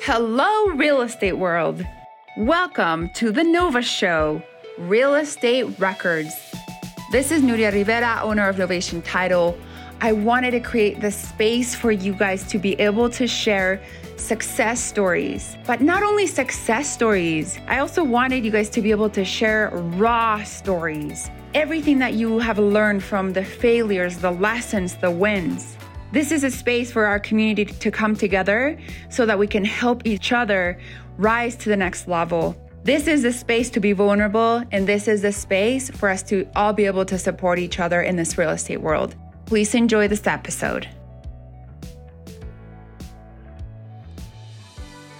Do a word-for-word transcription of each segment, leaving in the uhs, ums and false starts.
Hello, real estate world. Welcome to The Nova Show, Real Estate Records. This is Nuria Rivera, owner of Novation Title. I wanted to create this space for you guys to be able to share success stories, but not only success stories, I also wanted you guys to be able to share raw stories, everything that you have learned from the failures, the lessons, the wins. This is a space for our community to come together so that we can help each other rise to the next level. This is a space to be vulnerable, and this is a space for us to all be able to support each other in this real estate world. Please enjoy this episode.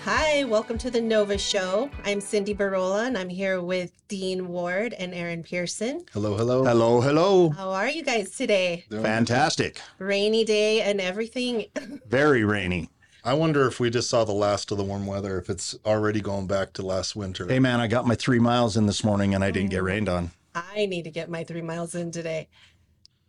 Hi, welcome to The Nova Show. I'm Cyndi Burrola, and I'm here with Dean Ward and Aaron Pehrson. Hello, hello. Hello, hello. How are you guys today? Fantastic. Rainy day and everything. Very rainy. I wonder if we just saw the last of the warm weather, if it's already going back to last winter. Hey, man, I got my three miles in this morning, and I didn't get rained on. I need to get my three miles in today.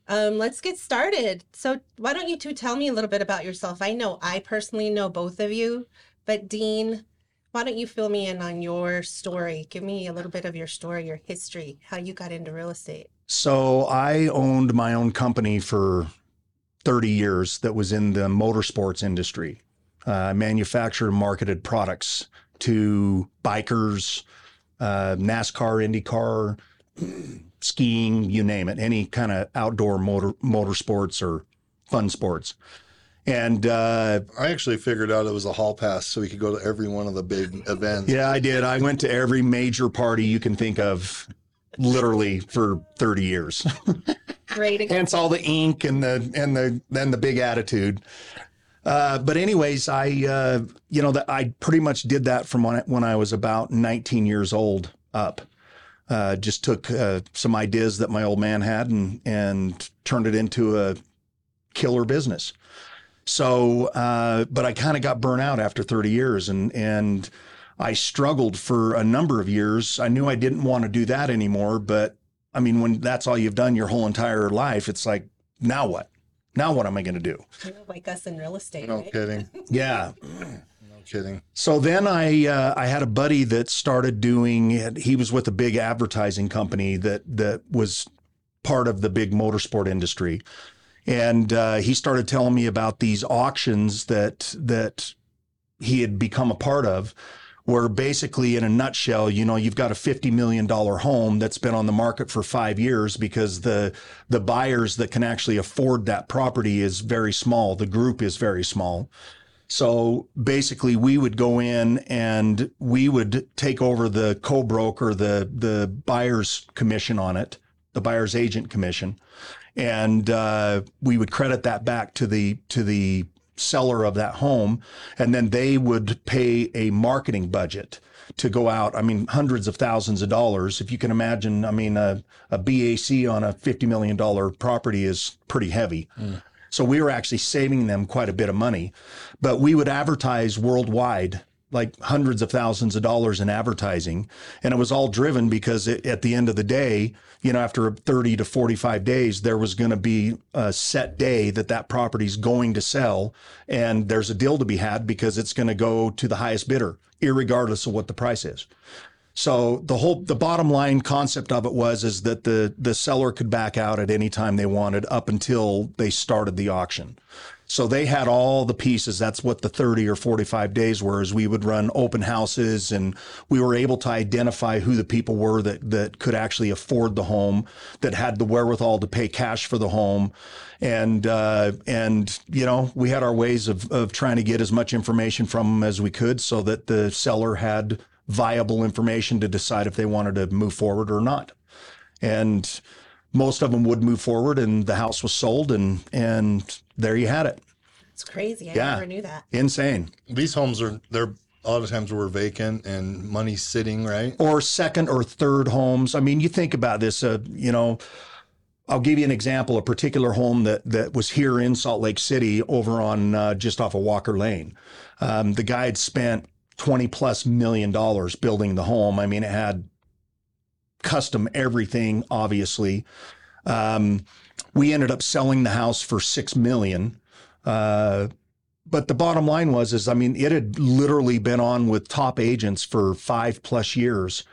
Um, let's get started. So why don't you two tell me a little bit about yourself? I know I personally know both of you, but Dean, why don't you fill me in on your story? Give me a little bit of your story, your history, how you got into real estate. So I owned my own company for thirty years that was in the motorsports industry. I uh, manufactured and marketed products to bikers, uh, NASCAR, IndyCar, skiing, you name it, any kind of outdoor motor motorsports or fun sports. And uh, I actually figured out it was a hall pass so we could go to every one of the big events. Yeah, I did. I went to every major party you can think of, literally for thirty years. Great. Hence all the ink and the and the and the big attitude. Uh, but anyways, I uh, you know that I pretty much did that from when I, when I was about nineteen years old up. Uh, just took uh, some ideas that my old man had and and turned it into a killer business. So, uh, but I kind of got burnt out after thirty years, and and I struggled for a number of years. I knew I didn't want to do that anymore, but I mean, when that's all you've done your whole entire life, it's like, now what? Now what am I going to do? You're like us in real estate. No right? kidding. Yeah. Kidding. So then I uh, I had a buddy that started doing, he was with a big advertising company that that was part of the big motorsport industry. And uh, he started telling me about these auctions that that he had become a part of, where basically in a nutshell, you know, you've got a fifty million dollars home that's been on the market for five years because the the buyers that can actually afford that property is very small. The group is very small. So basically we would go in and we would take over the co-broker, the, the buyer's commission on it, the buyer's agent commission. And, uh, we would credit that back to the, to the seller of that home. And then they would pay a marketing budget to go out. I mean, hundreds of thousands of dollars. If you can imagine, I mean, a, a B A C on a fifty million dollars property is pretty heavy. Mm. So we were actually saving them quite a bit of money, but we would advertise worldwide, like hundreds of thousands of dollars in advertising. And it was all driven because it, at the end of the day, you know, after thirty to forty-five days, there was going to be a set day that that property's going to sell. And there's a deal to be had because it's going to go to the highest bidder, irregardless of what the price is. So the whole, the bottom line concept of it was, is that the, the seller could back out at any time they wanted up until they started the auction. So they had all the pieces. That's what the thirty or forty-five days were, is we would run open houses, and we were able to identify who the people were that, that could actually afford the home, that had the wherewithal to pay cash for the home. And, uh, and, you know, we had our ways of, of trying to get as much information from them as we could so that the seller had viable information to decide if they wanted to move forward or not. And most of them would move forward, and the house was sold, and and there you had it. It's crazy. I yeah. never knew that. Insane. These homes are, they're a lot of times were vacant and money sitting, right? Or second or third homes. I mean, you think about this, uh, you know, I'll give you an example, a particular home that, that was here in Salt Lake City over on uh, just off of Walker Lane. Um, the guy had spent twenty plus million dollars building the home. I mean, it had custom everything, obviously. Um, we ended up selling the house for six million. Uh, But the bottom line was, is, I mean, it had literally been on with top agents for five plus years.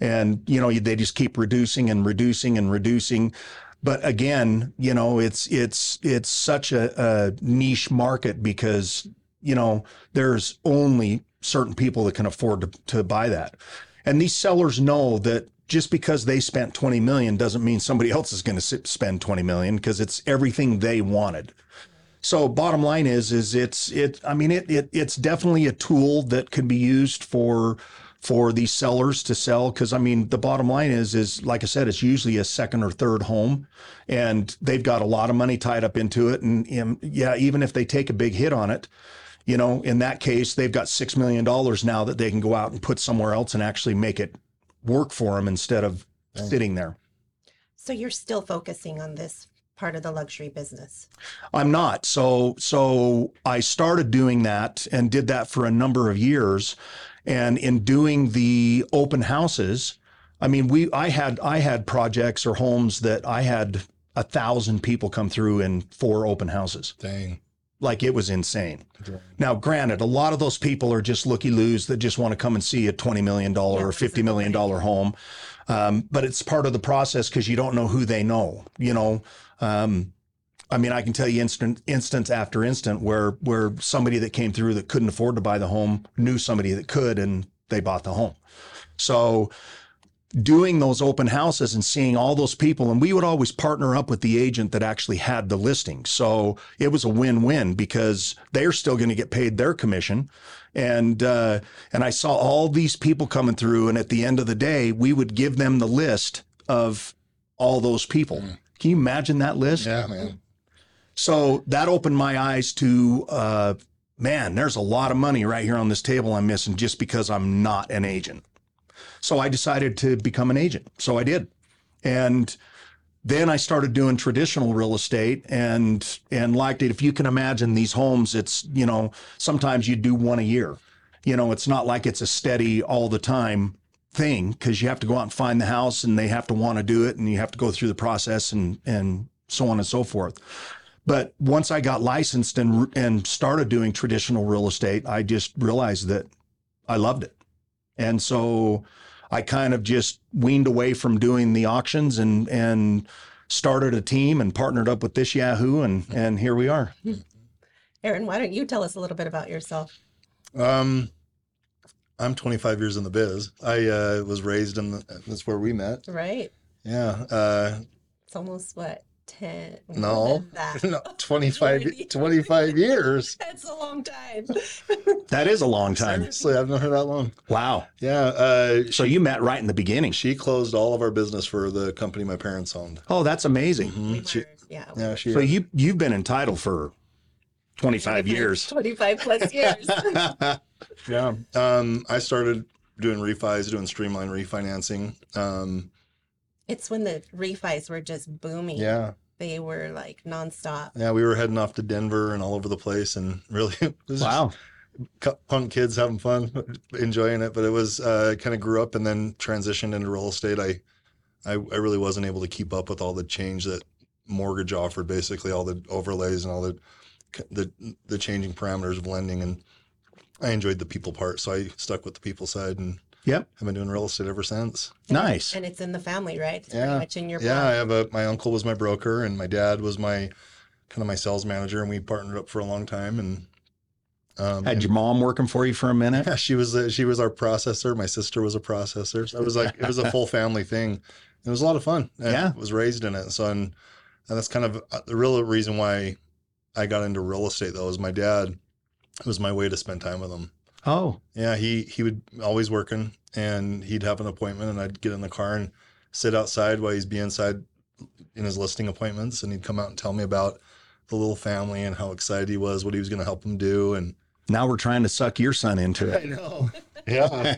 And, you know, they just keep reducing and reducing and reducing. But again, you know, it's, it's, it's such a, a niche market because, you know, there's only certain people that can afford to, to buy that. And these sellers know that just because they spent twenty million doesn't mean somebody else is going to spend twenty million, because it's everything they wanted. So bottom line is, is it's, it, I mean, it, it, it's definitely a tool that can be used for, for these sellers to sell. Cause I mean, the bottom line is, is like I said, it's usually a second or third home and they've got a lot of money tied up into it. And, and yeah, even if they take a big hit on it, you know, in that case, they've got six million dollars now that they can go out and put somewhere else and actually make it work for them instead of right. sitting there. So you're still focusing on this part of the luxury business? I'm not. So, so I started doing that and did that for a number of years. And in doing the open houses, I mean, we, I had, I had projects or homes that I had a thousand people come through in four open houses. Dang. Like it was insane. Right. Now, granted, a lot of those people are just looky-loos that just want to come and see a twenty million dollars yeah, or fifty million dollars home. Um, but it's part of the process because you don't know who they know, you know? Um, I mean, I can tell you instant, instance after instant where, where somebody that came through that couldn't afford to buy the home knew somebody that could, and they bought the home. So doing those open houses and seeing all those people, and we would always partner up with the agent that actually had the listing. So it was a win-win because they're still going to get paid their commission. And, uh, and I saw all these people coming through, and at the end of the day, we would give them the list of all those people. Mm. Can you imagine that list? Yeah, man. So that opened my eyes to, uh, man, there's a lot of money right here on this table I'm missing just because I'm not an agent. So I decided to become an agent. So I did. And then I started doing traditional real estate and, and liked it. If you can imagine these homes, it's, you know, sometimes you do one a year. You know, it's not like it's a steady all the time thing, because you have to go out and find the house and they have to want to do it and you have to go through the process and, and so on and so forth. But once I got licensed and and started doing traditional real estate, I just realized that I loved it. And so I kind of just weaned away from doing the auctions and, and started a team and partnered up with this Yahoo, and, and here we are. Aaron, why don't you tell us a little bit about yourself? Um, I'm twenty-five years in the biz. I uh, was raised in, the, that's where we met. Right. Yeah. Uh, it's almost what? ten no, no twenty-five, twenty-five years. That's a long time. That is a long time. Seriously, I've known her that long. Wow. Yeah. Uh, so you met right in the beginning. She closed all of our business for the company my parents owned. Oh, that's amazing. Mm-hmm. She, yeah. yeah she, so you, you've been entitled for twenty-five years. twenty-five plus years. Yeah. Um, I started doing refis, doing streamline refinancing. Um, It's when the refis were just booming. Yeah. They were like nonstop. Yeah, we were heading off to Denver and all over the place, and really, it was wow. Just punk kids having fun, enjoying it. But it was uh, kind of grew up and then transitioned into real estate. I, I, I really wasn't able to keep up with all the change that mortgage offered, basically all the overlays and all the, the, the changing parameters of lending. And I enjoyed the people part, so I stuck with the people side and. Yep. I've been doing real estate ever since. Nice. And it's in the family, right? It's yeah. Pretty much in your blood. Yeah, I have a, my uncle was my broker and my dad was my, kind of my sales manager, and we partnered up for a long time. And um, Had and, your mom working for you for a minute? Yeah, she was, a, she was our processor. My sister was a processor. So it was like, it was a full family thing. It was a lot of fun. I yeah. was raised in it. So, and, and that's kind of the real reason why I got into real estate though, is my dad. It was my way to spend time with him. Oh yeah. He, he would always working, and he'd have an appointment, and I'd get in the car and sit outside while he'd be inside in his listing appointments. And he'd come out and tell me about the little family and how excited he was, what he was going to help him do. And now we're trying to suck your son into it. I know. Yeah.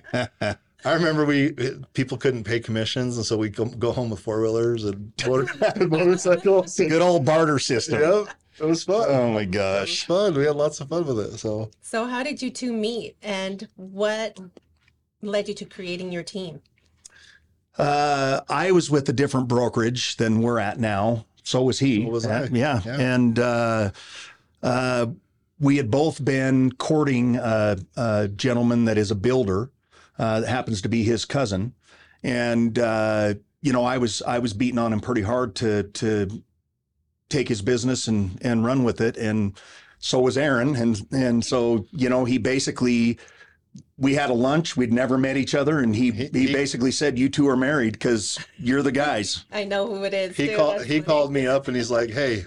I remember we, people couldn't pay commissions. And so we'd go, go home with four wheelers and motor, motorcycles. Good old barter system. Yep. It was fun. Oh my gosh. It was fun. We had lots of fun with it. So So how did you two meet, and what led you to creating your team? Uh, I was with a different brokerage than we're at now. So was he. So was I. Yeah. yeah. And uh, uh, we had both been courting a, a gentleman that is a builder, uh, that happens to be his cousin. And, uh, you know, I was, I was beating on him pretty hard to, to take his business and, and run with it. And so was Aaron. And, and so, you know, he basically, we had a lunch, we'd never met each other. And he, he, he basically said, you two are married because you're the guys. I know who it is. He, dude, called, he called me up and he's like, hey,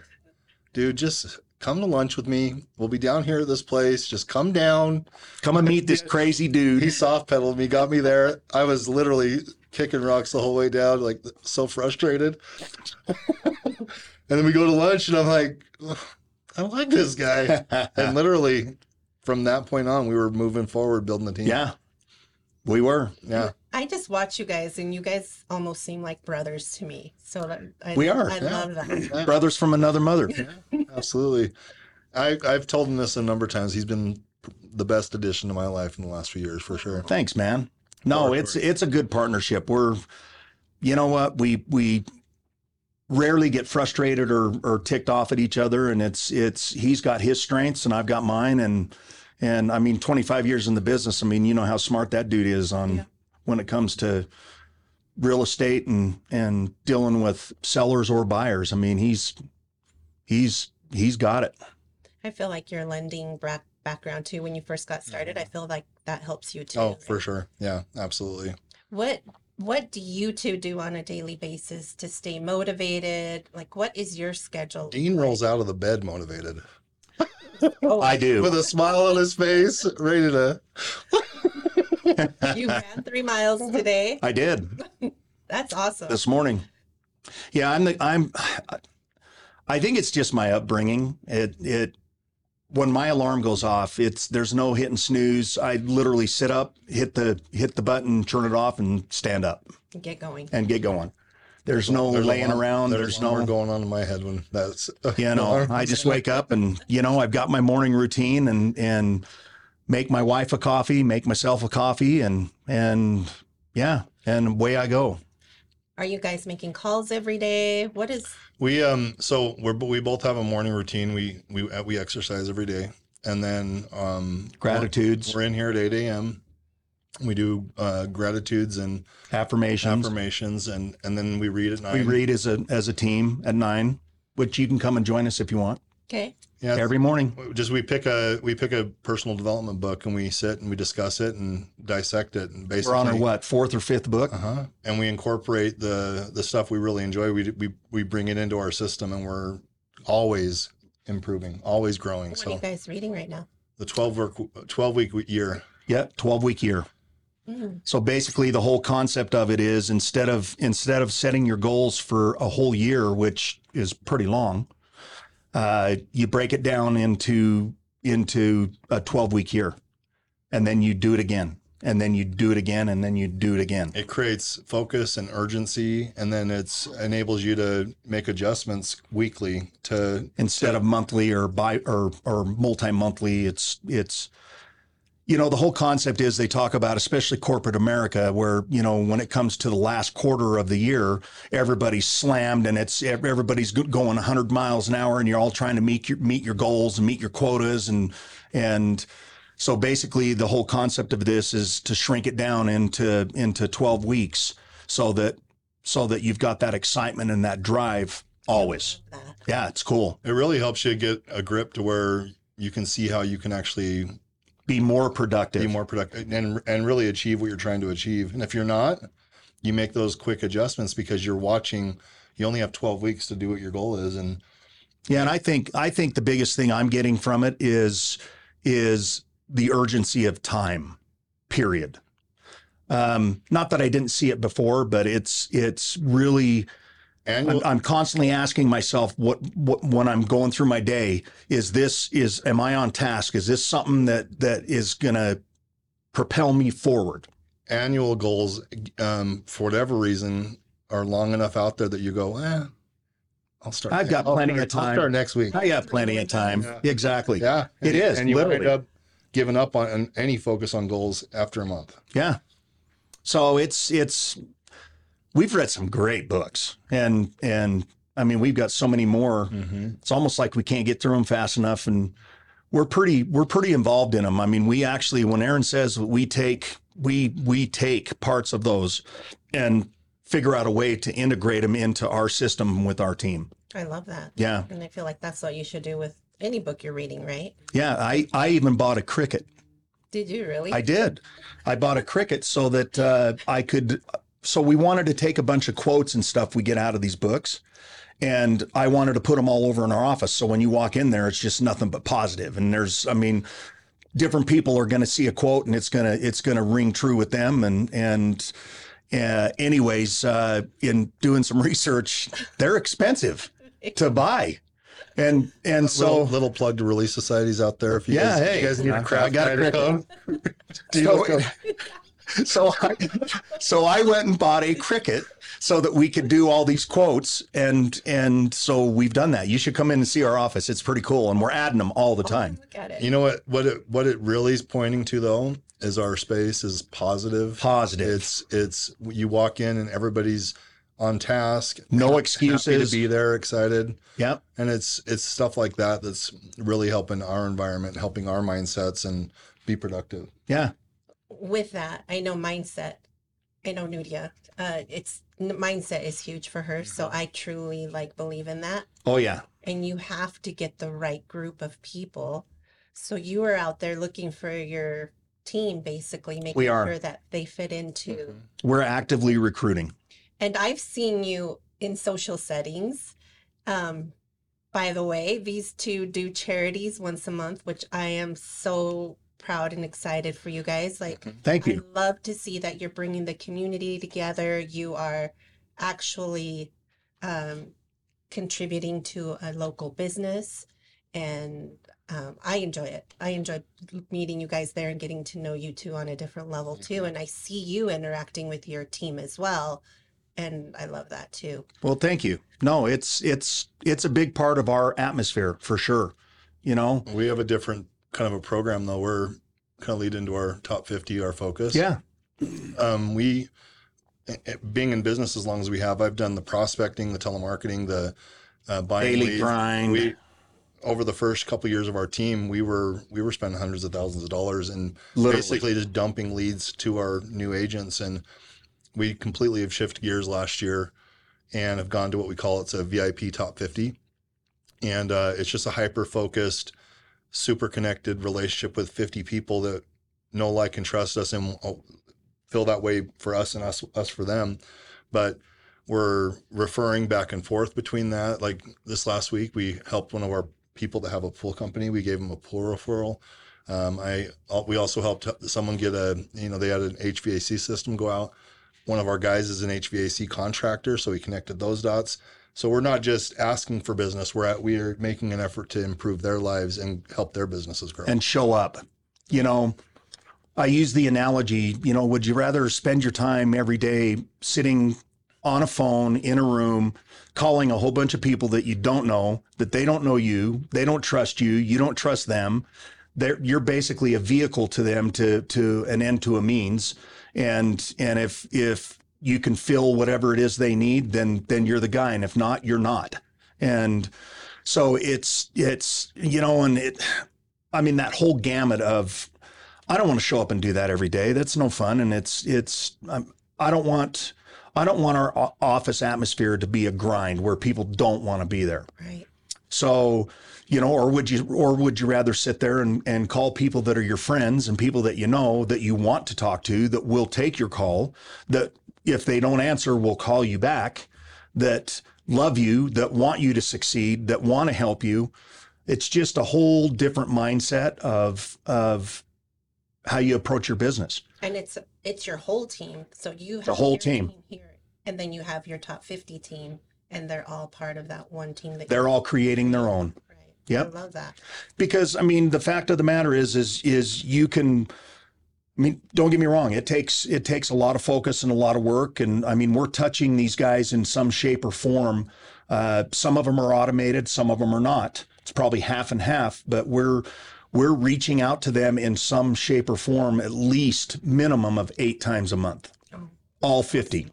dude, just come to lunch with me. We'll be down here at this place. Just come down. Come and meet this crazy dude. He soft pedaled me, got me there. I was literally kicking rocks the whole way down, like so frustrated. And then we go to lunch and I'm like, I like this guy. And literally from that point on, we were moving forward, building the team. Yeah, we were. Yeah. I just watch you guys, and you guys almost seem like brothers to me. So I, we are. I yeah. love that. Yeah. Brothers from another mother. Yeah, absolutely. I, I've told him this a number of times. He's been the best addition to my life in the last few years, for sure. Thanks, man. No, it's it's a good partnership. We're, you know what, we we rarely get frustrated or or ticked off at each other, and it's it's he's got his strengths and I've got mine, and and I mean twenty-five years in the business. I mean, you know how smart that dude is on. Yeah. When it comes to real estate and, and dealing with sellers or buyers. I mean, he's, he's, he's got it. I feel like your lending back, background too, when you first got started, I feel like that helps you too. Oh, right? For sure. Yeah, absolutely. What, what do you two do on a daily basis to stay motivated? Like, what is your schedule? Dean like? rolls out of the bed motivated. Oh, I do. With a smile on his face, ready to... You ran three miles today. I did. That's awesome. This morning. Yeah, I'm the, I'm, I think it's just my upbringing. It, it, when my alarm goes off, it's, there's no hitting snooze. I literally sit up, hit the, hit the button, turn it off and stand up. Get going. And get going. There's, there's no there's laying alarm, around. There's, there's no going on in my head when that's, you know, I just wake up and, you know, I've got my morning routine and, and, make my wife a coffee, make myself a coffee, and, and yeah, and away I go. Are you guys making calls every day? What is... We, um, so we're, we both have a morning routine. We, we, we exercise every day. And then, um, gratitudes. We're, we're in here at eight a.m. We do, uh, gratitudes and affirmations, affirmations. And, and then we read at nine. We read as a, as a team at nine, which you can come and join us if you want. Okay. Yeah, every morning. Just we pick a we pick a personal development book and we sit and we discuss it and dissect it, and basically we're on our what fourth or fifth book. Uh-huh. And we incorporate the the stuff we really enjoy. We we we bring it into our system, and we're always improving, always growing. What so, are you guys reading right now? The twelve week year. Yeah, twelve week year. Mm. So basically, the whole concept of it is instead of instead of setting your goals for a whole year, which is pretty long. Uh, you break it down into into a twelve week year, and then you do it again, and then you do it again, and then you do it again. It creates focus and urgency, and then it's enables you to make adjustments weekly to instead to, of monthly or bi or or multi-monthly. It's it's you know the whole concept is they talk about, especially corporate America, where you know when it comes to the last quarter of the year, everybody's slammed and it's everybody's going one hundred miles an hour, and you're all trying to meet your meet your goals and meet your quotas, and and so basically the whole concept of this is to shrink it down into into twelve weeks, so that so that you've got that excitement and that drive always. Yeah, it's cool. It really helps you get a grip to where you can see how you can actually. Be more productive. Be more productive and and really achieve what you're trying to achieve. And if you're not, you make those quick adjustments because you're watching, you only have twelve weeks to do what your goal is. And yeah, and I think I think the biggest thing I'm getting from it is is the urgency of time, period. Um, not that I didn't see it before, but it's it's really I'm, I'm constantly asking myself what, what, when I'm going through my day, is this, is, am I on task? Is this something that, that is going to propel me forward? Annual goals, um, for whatever reason, are long enough out there that you go, eh, I'll start. I've got I'll plenty start, of time. I'll start next week. I got plenty of time. Yeah. Exactly. Yeah. It and, is. And you literally. End up giving up on any focus on goals after a month. Yeah. So it's, it's, we've read some great books, and, and I mean, we've got so many more, mm-hmm. It's almost like we can't get through them fast enough. And we're pretty we're pretty involved in them. I mean, we actually, when Aaron says we take we we take parts of those and figure out a way to integrate them into our system with our team. I love that. Yeah. And I feel like that's what you should do with any book you're reading, right? Yeah. I, I even bought a cricket. Did you really? I did. I bought a cricket so that uh, I could, so we wanted to take a bunch of quotes and stuff we get out of these books. And I wanted to put them all over in our office. So when you walk in there, it's just nothing but positive. And there's, I mean, different people are going to see a quote and it's going to, it's going to ring true with them. And, and, Uh, anyways, uh, in doing some research, they're expensive to buy. And and a so little, little plug to Release Societies out there. If you yeah, guys, hey, you guys need I, a craft item. So, so, I, so I went and bought a cricket so that we could do all these quotes. And and so we've done that. You should come in and see our office. It's pretty cool. And we're adding them all the time. Oh, look at it. You know what, what it, what it really is pointing to, though, is our space is positive. Positive. It's, it's, you walk in and everybody's on task. No excuses. Happy to be there, excited. Yep. And it's, it's stuff like that that's really helping our environment, helping our mindsets and be productive. Yeah. With that, I know mindset. I know Nuria. Uh, it's, mindset is huge for her. So I truly like believe in that. Oh, yeah. And you have to get the right group of people. So you are out there looking for your team, basically making sure that they fit into. We're actively recruiting. And I've seen you in social settings. Um, by the way, these two do charities once a month, which I am so proud and excited for you guys. Like, thank you. I love to see that you're bringing the community together. You are actually um, contributing to a local business, and Um, I enjoy it. I enjoy meeting you guys there and getting to know you two on a different level too. And I see you interacting with your team as well. And I love that too. Well, thank you. No, it's, it's, it's a big part of our atmosphere for sure. You know, we have a different kind of a program though. We're kind of leading into our top fifty, our focus. Yeah. Um, we, being in business as long as we have, I've done the prospecting, the telemarketing, the uh, buying daily grind. We, over the first couple of years of our team, we were we were spending hundreds of thousands of dollars and literally basically just dumping leads to our new agents. And we completely have shifted gears last year and have gone to what we call, it's a V I P top fifty. And uh, it's just a hyper-focused, super connected relationship with fifty people that know, like, and trust us and feel that way for us and us, us for them. But we're referring back and forth between that. Like this last week, we helped one of our people that have a pool company. We gave them a pool referral. Um, I we also helped someone get a, you know, they had an H V A C system go out. One of our guys is an H V A C contractor, so we connected those dots. So we're not just asking for business. We're at, we are making an effort to improve their lives and help their businesses grow. And show up. You know, I use the analogy, you know, would you rather spend your time every day sitting on a phone in a room calling a whole bunch of people that you don't know, that they don't know you, they don't trust you, you don't trust them, they're, you're basically a vehicle to them to to an end to a means, and and if if you can fill whatever it is they need, then then you're the guy, and if not, you're not. And so it's it's you know, and it I mean that whole gamut of I don't want to show up and do that every day. That's no fun, and it's it's I'm, I don't want. I don't want our office atmosphere to be a grind where people don't want to be there. Right. So, you know, or would you, or would you rather sit there and, and call people that are your friends and people that you know, that you want to talk to, that will take your call, that if they don't answer, will call you back, that love you, that want you to succeed, that want to help you. It's just a whole different mindset of, of how you approach your business. And it's it's your whole team. So you have the whole team. team here, and then you have your top fifty team, and they're all part of that one team. That they're all creating their own. Right. Yep. I love that. Because I mean, the fact of the matter is, is is you can. I mean, don't get me wrong. It takes it takes a lot of focus and a lot of work, and I mean, we're touching these guys in some shape or form. Uh, some of them are automated, some of them are not. It's probably half and half, but we're. We're reaching out to them in some shape or form, at least minimum of eight times a month, oh, all fifty.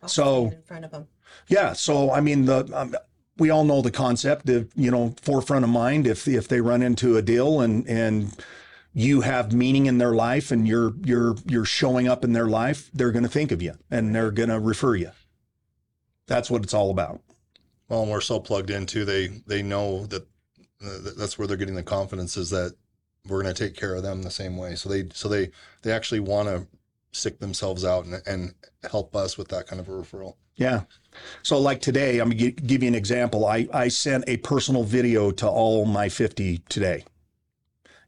Awesome. So in front of them. Yeah. So, I mean, the, um, we all know the concept of, you know, forefront of mind. If if they run into a deal and and you have meaning in their life and you're you're you're showing up in their life, they're going to think of you and they're going to refer you. That's what it's all about. Well, and we're so plugged in too. They they know that uh, that's where they're getting the confidence, is that we're going to take care of them the same way. So they so they they actually want to stick themselves out and, and help us with that kind of a referral. Yeah. So like today, I'm going to give you an example. I, I sent a personal video to all my fifty today.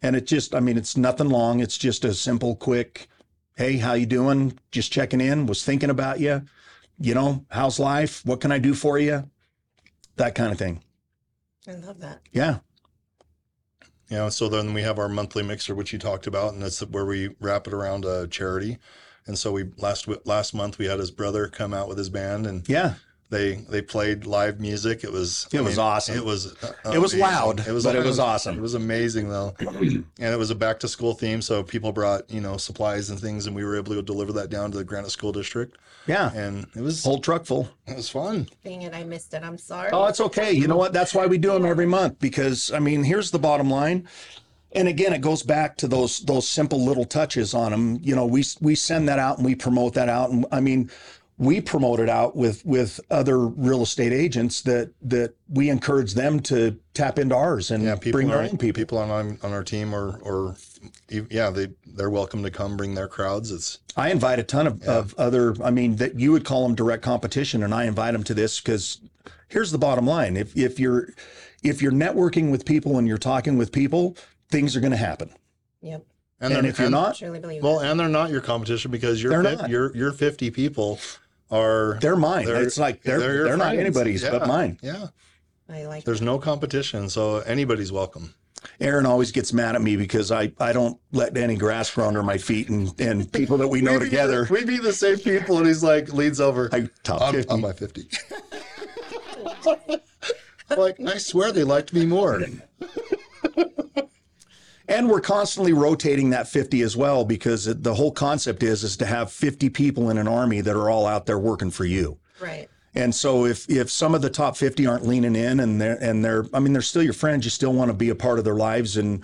And it just, I mean, it's nothing long. It's just a simple, quick, hey, how you doing? Just checking in, was thinking about you. You know, how's life? What can I do for you? That kind of thing. I love that. Yeah. Yeah. So then we have our monthly mixer, which you talked about, and that's where we wrap it around a charity. And so we last last month we had his brother come out with his band, and yeah, they they played live music. It was it I mean, was awesome. It was amazing. It was loud. It was, but it was awesome. It was amazing though, and it was a back to school theme. So people brought you know supplies and things, and we were able to deliver that down to the Granite School District. Yeah, and it was a whole truck full. It was fun. Dang it, I missed it. I'm sorry. Oh, it's okay. You know what? That's why we do them every month, because I mean, here's the bottom line. And again, it goes back to those those simple little touches on them. You know, we we send that out and we promote that out. And I mean, we promote it out with with other real estate agents that that we encourage them to tap into ours and yeah, bring their own people. People on on our team or or yeah, they they're welcome to come bring their crowds. It's I invite a ton of, yeah. of other. I mean, that you would call them direct competition, and I invite them to this because here's the bottom line: if if you're if you're networking with people and you're talking with people, things are going to happen. Yep. And, and if you're not, well, that. and they're not your competition, because your your your fifty people are they're mine. They're, it's like they're they're, they're not anybody's yeah. but mine. Yeah. I like. There's that. No competition, so anybody's welcome. Aaron always gets mad at me because I, I don't let any grass grow under my feet, and, and people that we know we together. Be the, we be the same people, and he's like leads over. I top I'm, fifty. I'm my fifty. Like I swear they liked me more. And we're constantly rotating that fifty as well, because the whole concept is is to have fifty people in an army that are all out there working for you. Right. And so if if some of the top fifty aren't leaning in and they're and they're I mean, they're still your friends, you still want to be a part of their lives, and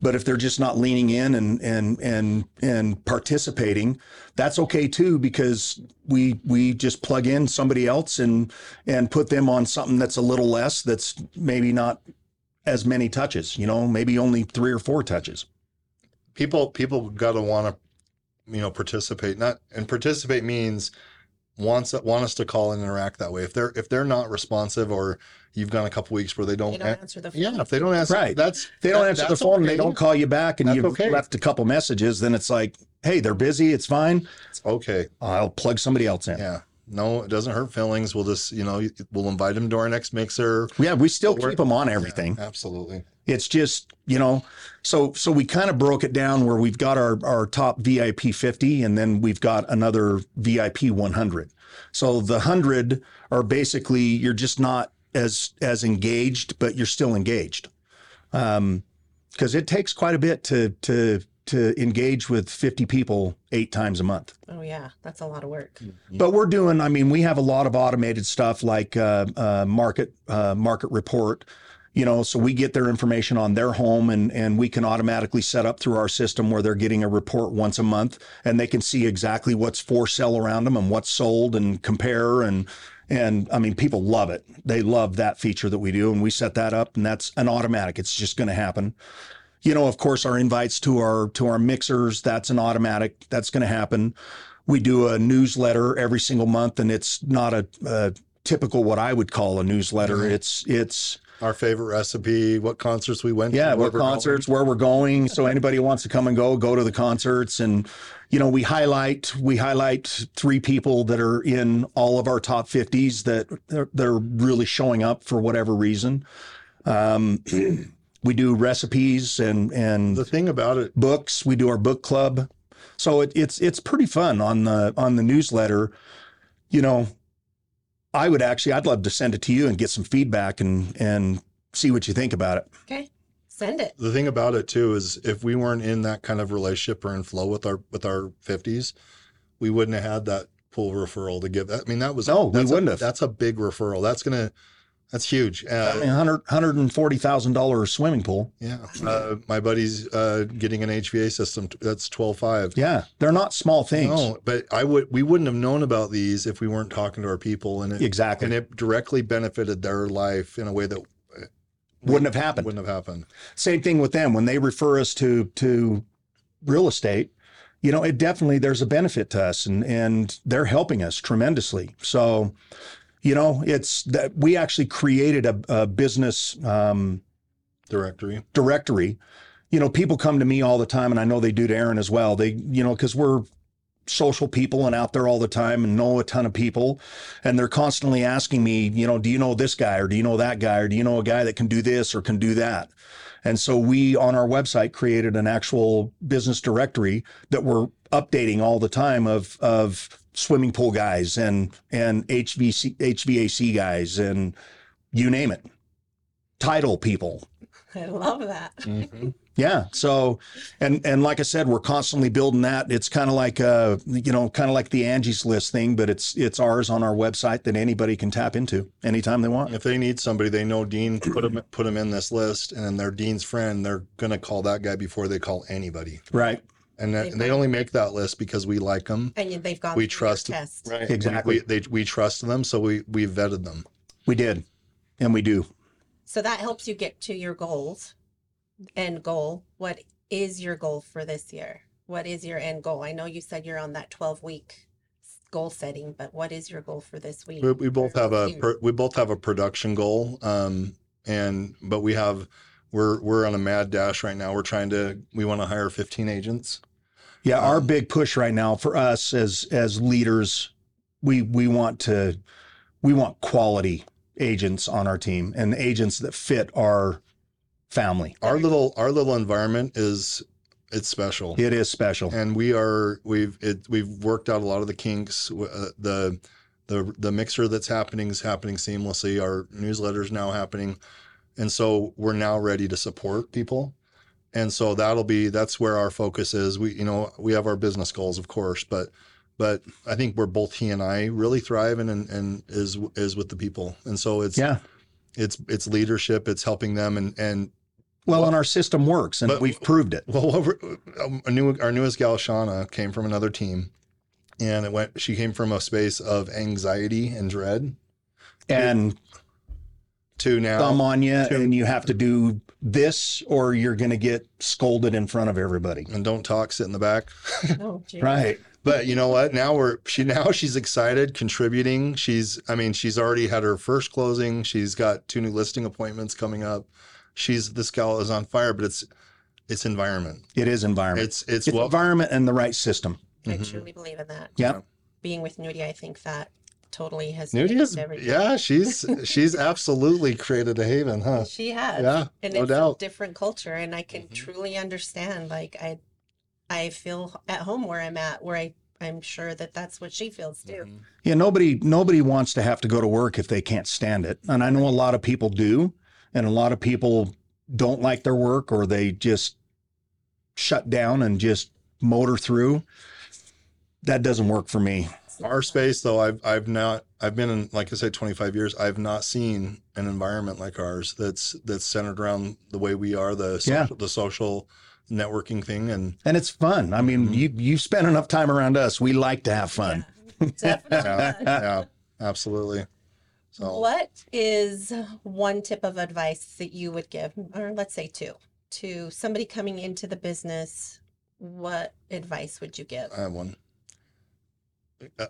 but if they're just not leaning in and and and and participating, that's okay too, because we we just plug in somebody else and and put them on something that's a little less, that's maybe not as many touches, you know, maybe only three or four touches. People, people got to want to, you know, participate. Not and participate means wants want us to call and interact that way. If they're if they're not responsive, or you've gone a couple weeks where they don't, they don't a- answer the phone. Yeah, if they don't answer, right. That's if they don't that, answer the phone. Okay. And they don't call you back, and that's you've okay. left a couple messages. Then it's like, hey, they're busy. It's fine. It's okay. I'll plug somebody else in. Yeah. No, it doesn't hurt feelings. We'll just, you know, we'll invite them to our next mixer. Yeah, we still keep them on everything. Yeah, absolutely. It's just, you know, so so we kind of broke it down where we've got our, our top V I P fifty, and then we've got another V I P one hundred. So the one hundred are basically, you're just not as as engaged, but you're still engaged. Um, because it takes quite a bit to to. to engage with fifty people eight times a month. Oh yeah, that's a lot of work. Mm-hmm. But we're doing, I mean, we have a lot of automated stuff like uh, uh, market uh, market report, you know, so we get their information on their home, and, and we can automatically set up through our system where they're getting a report once a month, and they can see exactly what's for sale around them and what's sold and compare. And, and I mean, people love it. They love that feature that we do, and we set that up, and that's an automatic. It's just gonna happen. You know, of course, our invites to our to our mixers, that's an automatic. That's going to happen. We do a newsletter every single month, and it's not a, a typical what I would call a newsletter. Mm-hmm. It's it's our favorite recipe, what concerts we went yeah, to. Yeah, what concerts, going. Where we're going. So anybody who wants to come and go, go to the concerts. And, you know, we highlight we highlight three people that are in all of our top fifties that they're, they're really showing up for whatever reason. Um We do recipes and, and the thing about it, books. We do our book club, so it, it's it's pretty fun on the on the newsletter. You know, I would actually I'd love to send it to you and get some feedback and and see what you think about it. Okay, send it. The thing about it too is if we weren't in that kind of relationship or in flow with our with our fifties, we wouldn't have had that pull referral to give. I mean, that was oh, we wouldn't a, have. That's a big referral. That's gonna. That's huge. Uh, I mean, one hundred, one hundred forty thousand dollars swimming pool. Yeah. Uh, my buddy's uh, getting an H V A C system. That's twelve five. Yeah. They're not small things. No, but I would, we wouldn't have known about these if we weren't talking to our people. And it, exactly. And it directly benefited their life in a way that wouldn't have happened. Wouldn't have happened. Same thing with them. When they refer us to, to real estate, you know, it definitely, there's a benefit to us, and, and they're helping us tremendously. So, you know, it's that we actually created a, a business um, directory. Directory. You know, people come to me all the time, and I know they do to Aaron as well. They, you know, because we're social people and out there all the time and know a ton of people, and they're constantly asking me, you know, do you know this guy, or do you know that guy, or do you know a guy that can do this or can do that? And so we, on our website, created an actual business directory that we're updating all the time of of swimming pool guys and and H V A C guys and you name it, title people. I love that. Mm-hmm. Yeah. So, and and like I said, we're constantly building that. It's kind of like uh you know kind of like the Angie's List thing, but it's it's ours on our website that anybody can tap into anytime they want. If they need somebody, they know Dean put them put them in this list, and then they're Dean's friend. They're gonna call that guy before they call anybody. Right. And that, they only make that list because we like them. And they've gone we through trust, your test. Right. Exactly. We, they, we trust them, so we, we vetted them. We did, and we do. So that helps you get to your goals. End goal. What is your goal for this year? What is your end goal? I know you said you're on that twelve-week goal setting, but what is your goal for this week? We, we both have a per, we both have a production goal, um, and but we have we're we're on a mad dash right now. We're trying to we want to hire fifteen agents. Yeah, um, our big push right now for us as as leaders, we we want to we want quality agents on our team, and agents that fit our family. Our little our little environment is it's special. It is special, and we are we've it, we've worked out a lot of the kinks. Uh, the the the mixer that's happening is happening seamlessly. Our newsletter's now happening, and so we're now ready to support people. And so that'll be, that's where our focus is. We, you know, we have our business goals, of course, but, but I think where both he and I really thrive and, and, and is, is with the people. And so it's, yeah, it's, it's leadership, it's helping them and, and. Well, well and our system works, and but, we've proved it. Well, over, our, new, our newest gal, Shana, came from another team, and it went, she came from a space of anxiety and dread. And. To now thumb on you to, and you have to do this or you're going to get scolded in front of everybody, and don't talk, sit in the back. Oh, right. But you know what, now we're she now she's excited, contributing. She's I mean she's already had her first closing. She's got two new listing appointments coming up. She's this gal is on fire, but it's it's environment. It is environment. It's it's, it's well, environment and the right system. I mm-hmm. truly believe in that. Yeah. yeah. Being with Nudie, I think that totally has Nudia's, everything. Yeah, she's she's absolutely created a haven, huh? She has. Yeah, and no it's doubt. A different culture, and I can mm-hmm. truly understand. Like I, I feel at home where I'm at. Where I, I'm sure that that's what she feels too. Mm-hmm. Yeah, nobody nobody wants to have to go to work if they can't stand it, and I know a lot of people do, and a lot of people don't like their work, or they just shut down and just motor through. That doesn't work for me. Our space, though, I've I've not I've been in, like I said, twenty-five years. I've not seen an environment like ours that's that's centered around the way we are, the social, yeah. the social networking thing, and and it's fun. I mean, mm-hmm. you you spend enough time around us, we like to have fun. Yeah, yeah, yeah, absolutely. So, what is one tip of advice that you would give, or let's say two, to somebody coming into the business? What advice would you give? I have one. Uh,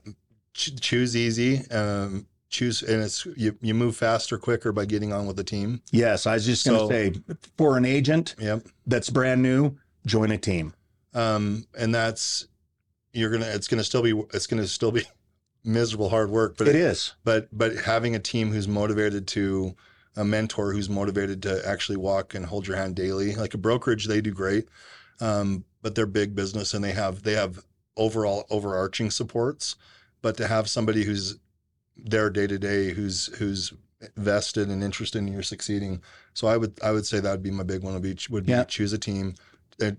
choose easy, um, choose, and it's you, you move faster, quicker by getting on with the team. Yes, I was just so, going to say, for an agent yep. that's brand new, join a team. Um, and that's you're gonna. It's gonna still be. It's gonna still be miserable hard work, but it, it is. But but having a team who's motivated to, a mentor who's motivated to actually walk and hold your hand daily, like a brokerage, they do great, um, but they're big business and they have they have. overall overarching supports, but to have somebody who's there day to day, who's who's vested and interested in you succeeding. So I would I would say that would be my big one. Would be would yeah. be choose a team. Uh,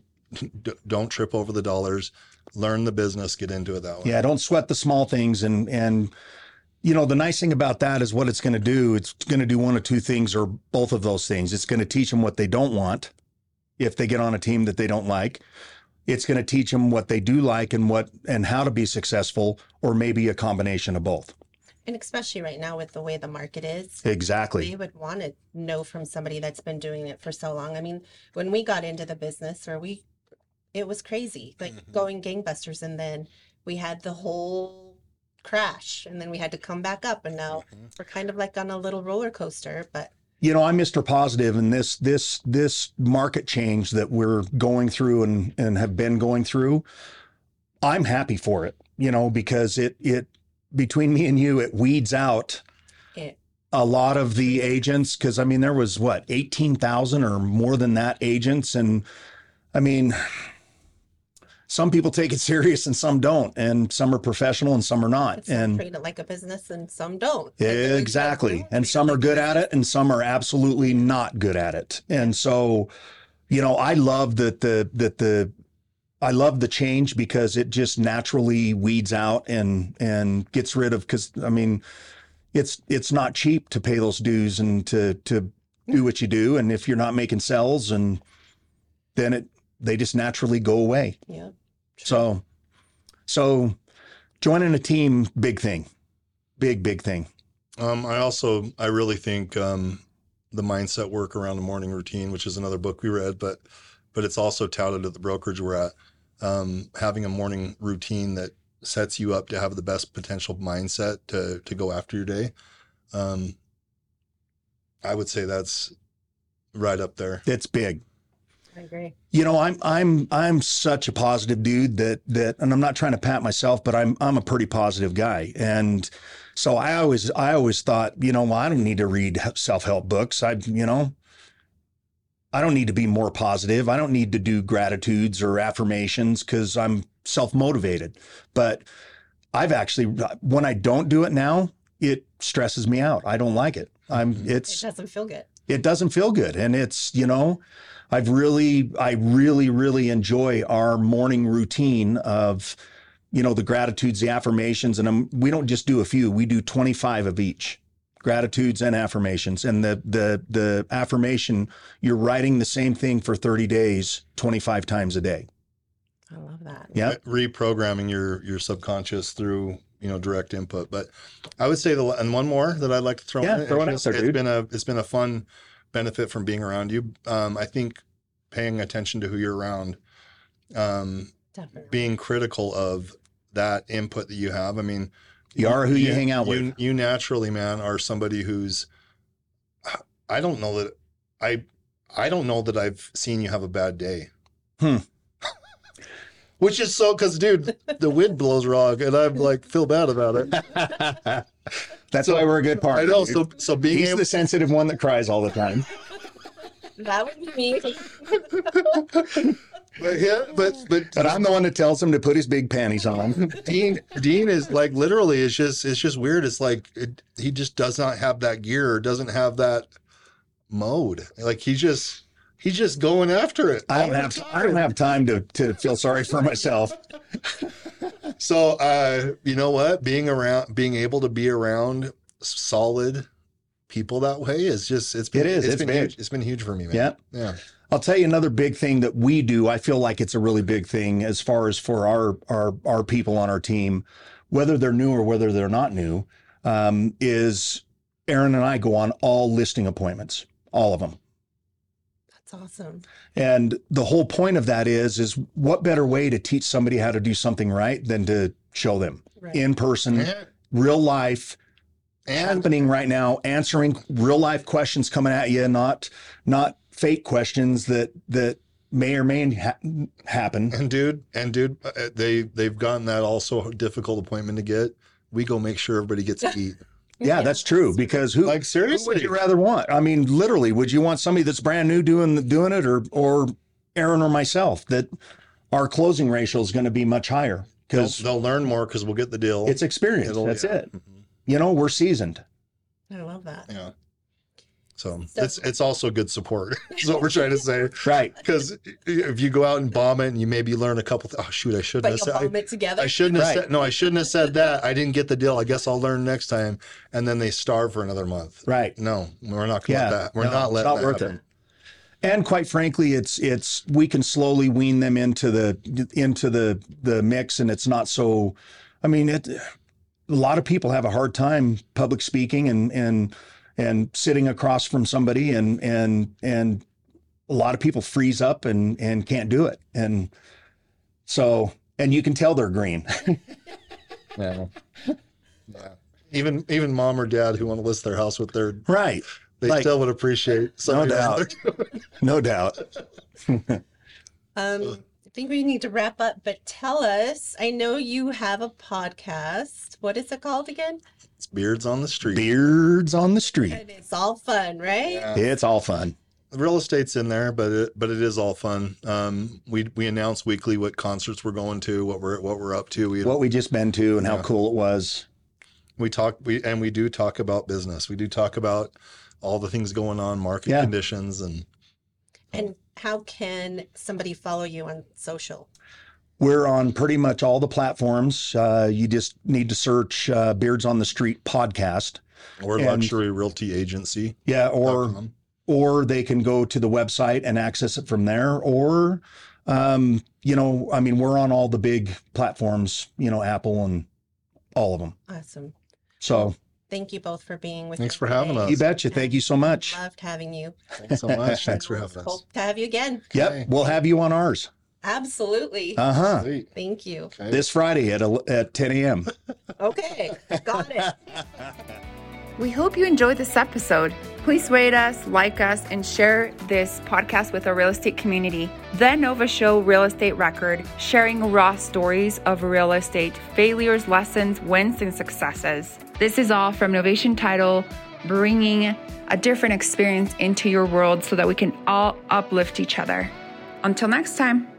d- don't trip over the dollars. Learn the business. Get into it that way. Yeah, don't sweat the small things, and and you know, the nice thing about that is what it's going to do. It's going to do one of two things or both of those things. It's going to teach them what they don't want if they get on a team that they don't like. It's going to teach them what they do like and what and how to be successful, or maybe a combination of both. And especially right now with the way the market is. Exactly. They would want to know from somebody that's been doing it for so long. I mean, when we got into the business, or we, it was crazy, like mm-hmm. going gangbusters. And then we had the whole crash, and then we had to come back up. And now mm-hmm. we're kind of like on a little roller coaster. But, you know, I'm Mister Positive, and this this this market change that we're going through and, and have been going through, I'm happy for it, you know, because it it. between me and you, it weeds out it. a lot of the agents. Because, I mean, there was, what, eighteen thousand or more than that agents. And, I mean, some people take it serious and some don't. And some are professional and some are not. And, and some treat it like a business and some don't. Exactly. And some are good at it and some are absolutely not good at it. And so, you know, I love that the that the... I love the change, because it just naturally weeds out and and gets rid of, because, I mean, it's it's not cheap to pay those dues and to to do what you do. And if you're not making sales, and then it they just naturally go away. Yeah. True. So so joining a team, big thing, big, big thing. Um, I also I really think um, the mindset work around the morning routine, which is another book we read, but but it's also touted at the brokerage we're at. Um, having a morning routine that sets you up to have the best potential mindset to to go after your day. Um, I would say that's right up there. It's big. I agree. You know, I'm I'm I'm such a positive dude that that, and I'm not trying to pat myself, but I'm I'm a pretty positive guy, and so I always I always thought, you know, well, I don't need to read self-help books. I you know. I don't need to be more positive. I don't need to do gratitudes or affirmations, because I'm self-motivated. But I've actually, when I don't do it now, it stresses me out. I don't like it. I'm, it's, it doesn't feel good. It doesn't feel good. And it's, you know, I've really, I really, really enjoy our morning routine of, you know, the gratitudes, the affirmations. And I'm, we don't just do a few, we do twenty-five of each. Gratitudes and affirmations. And the the the affirmation, you're writing the same thing for thirty days, twenty-five times a day. I love that. Yeah. Reprogramming your your subconscious through, you know, direct input. But I would say the and one more that I'd like to throw yeah, in. Throw it out there, dude. It's been a it's been a fun benefit from being around you. Um, I think paying attention to who you're around, um, definitely being critical of that input that you have. I mean, You are who you, you hang out with. You, you naturally, man, are somebody who's, I don't know that, I I don't know that I've seen you have a bad day. Hmm. Which is so, because, dude, the wind blows wrong, and I'm like, feel bad about it. That's so, why we're a good partner. I know, so, so being He's able- the sensitive one that cries all the time. That would be me. But yeah, but but, but I'm the one that tells him to put his big panties on. Dean Dean is like, literally, it's just it's just weird. It's like it, he just does not have that gear, or doesn't have that mode. Like he just he's just going after it. I don't have I don't have time to to feel sorry for myself. So uh, you know what? Being around, being able to be around solid people that way is just it's been, it is it's, it's been huge. It's been huge for me, man. Yeah, yeah. I'll tell you another big thing that we do. I feel like it's a really big thing as far as for our our our people on our team, whether they're new or whether they're not new, um, is Aaron and I go on all listing appointments, all of them. That's awesome. And the whole point of that is, is what better way to teach somebody how to do something right than to show them right. in person, yeah. real life. And happening right now, answering real life questions coming at you, not not fake questions that that may or may ha- happen. And dude, and dude, they they've gotten that also difficult appointment to get. We go make sure everybody gets to eat. Yeah, yeah, that's true. Because who, like, seriously, who would you rather want? I mean, literally, would you want somebody that's brand new doing doing it, or or Aaron or myself? That our closing ratio is going to be much higher because they'll, they'll learn more because we'll get the deal. It's experience. It'll, that's yeah. it. Mm-hmm. You know, we're seasoned. I love that. Yeah. So, so it's it's also good support is what we're trying to say. Right. Because if you go out and bomb it and you maybe learn a couple things, oh, shoot, I shouldn't but have said bomb I, it together. I shouldn't right. have said, no, I shouldn't have said that. I didn't get the deal. I guess I'll learn next time. And then they starve for another month. Right. No, we're not going to yeah. let that. We're no, not letting it's not that worth happen. It. And quite frankly, it's it's we can slowly wean them into the into the the mix, and it's not so. I mean, it, a lot of people have a hard time public speaking and and and sitting across from somebody, and and and a lot of people freeze up and and can't do it, and so and you can tell they're green. yeah. yeah, even even mom or dad who want to list their house with their right. They like, still would appreciate something. No doubt. no doubt. um, I think we need to wrap up, but tell us, I know you have a podcast. What is it called again? It's Beards on the Street. Beards on the Street. And it's all fun, right? Yeah. It's all fun. Real estate's in there, but it, but it is all fun. Um, we we announce weekly what concerts we're going to, what we're what we're up to. We, what we just been to and yeah. how cool it was. We talk, we and we do talk about business. We do talk about all the things going on, market yeah. conditions, and and how can somebody follow you on social? We're on pretty much all the platforms. Uh, you just need to search uh, Beards on the Street podcast or and, Luxury Realty Agency. Yeah, or .com. Or they can go to the website and access it from there. Or um, you know, I mean, we're on all the big platforms. You know, Apple and all of them. Awesome. So. Thank you both for being with us. Thanks for having us. You betcha. Thank you so much. Loved having you. Thanks so much. Thanks for having us. Hope to have you again. Yep. Okay. We'll have you on ours. Absolutely. Uh-huh. Sweet. Thank you. Okay. This Friday at at ten a.m. Okay. Got it. We hope you enjoyed this episode. Please rate us, like us, and share this podcast with our real estate community. The Nova Show Real Estate Record, sharing raw stories of real estate, failures, lessons, wins, and successes. This is all from Novation Title, bringing a different experience into your world so that we can all uplift each other. Until next time.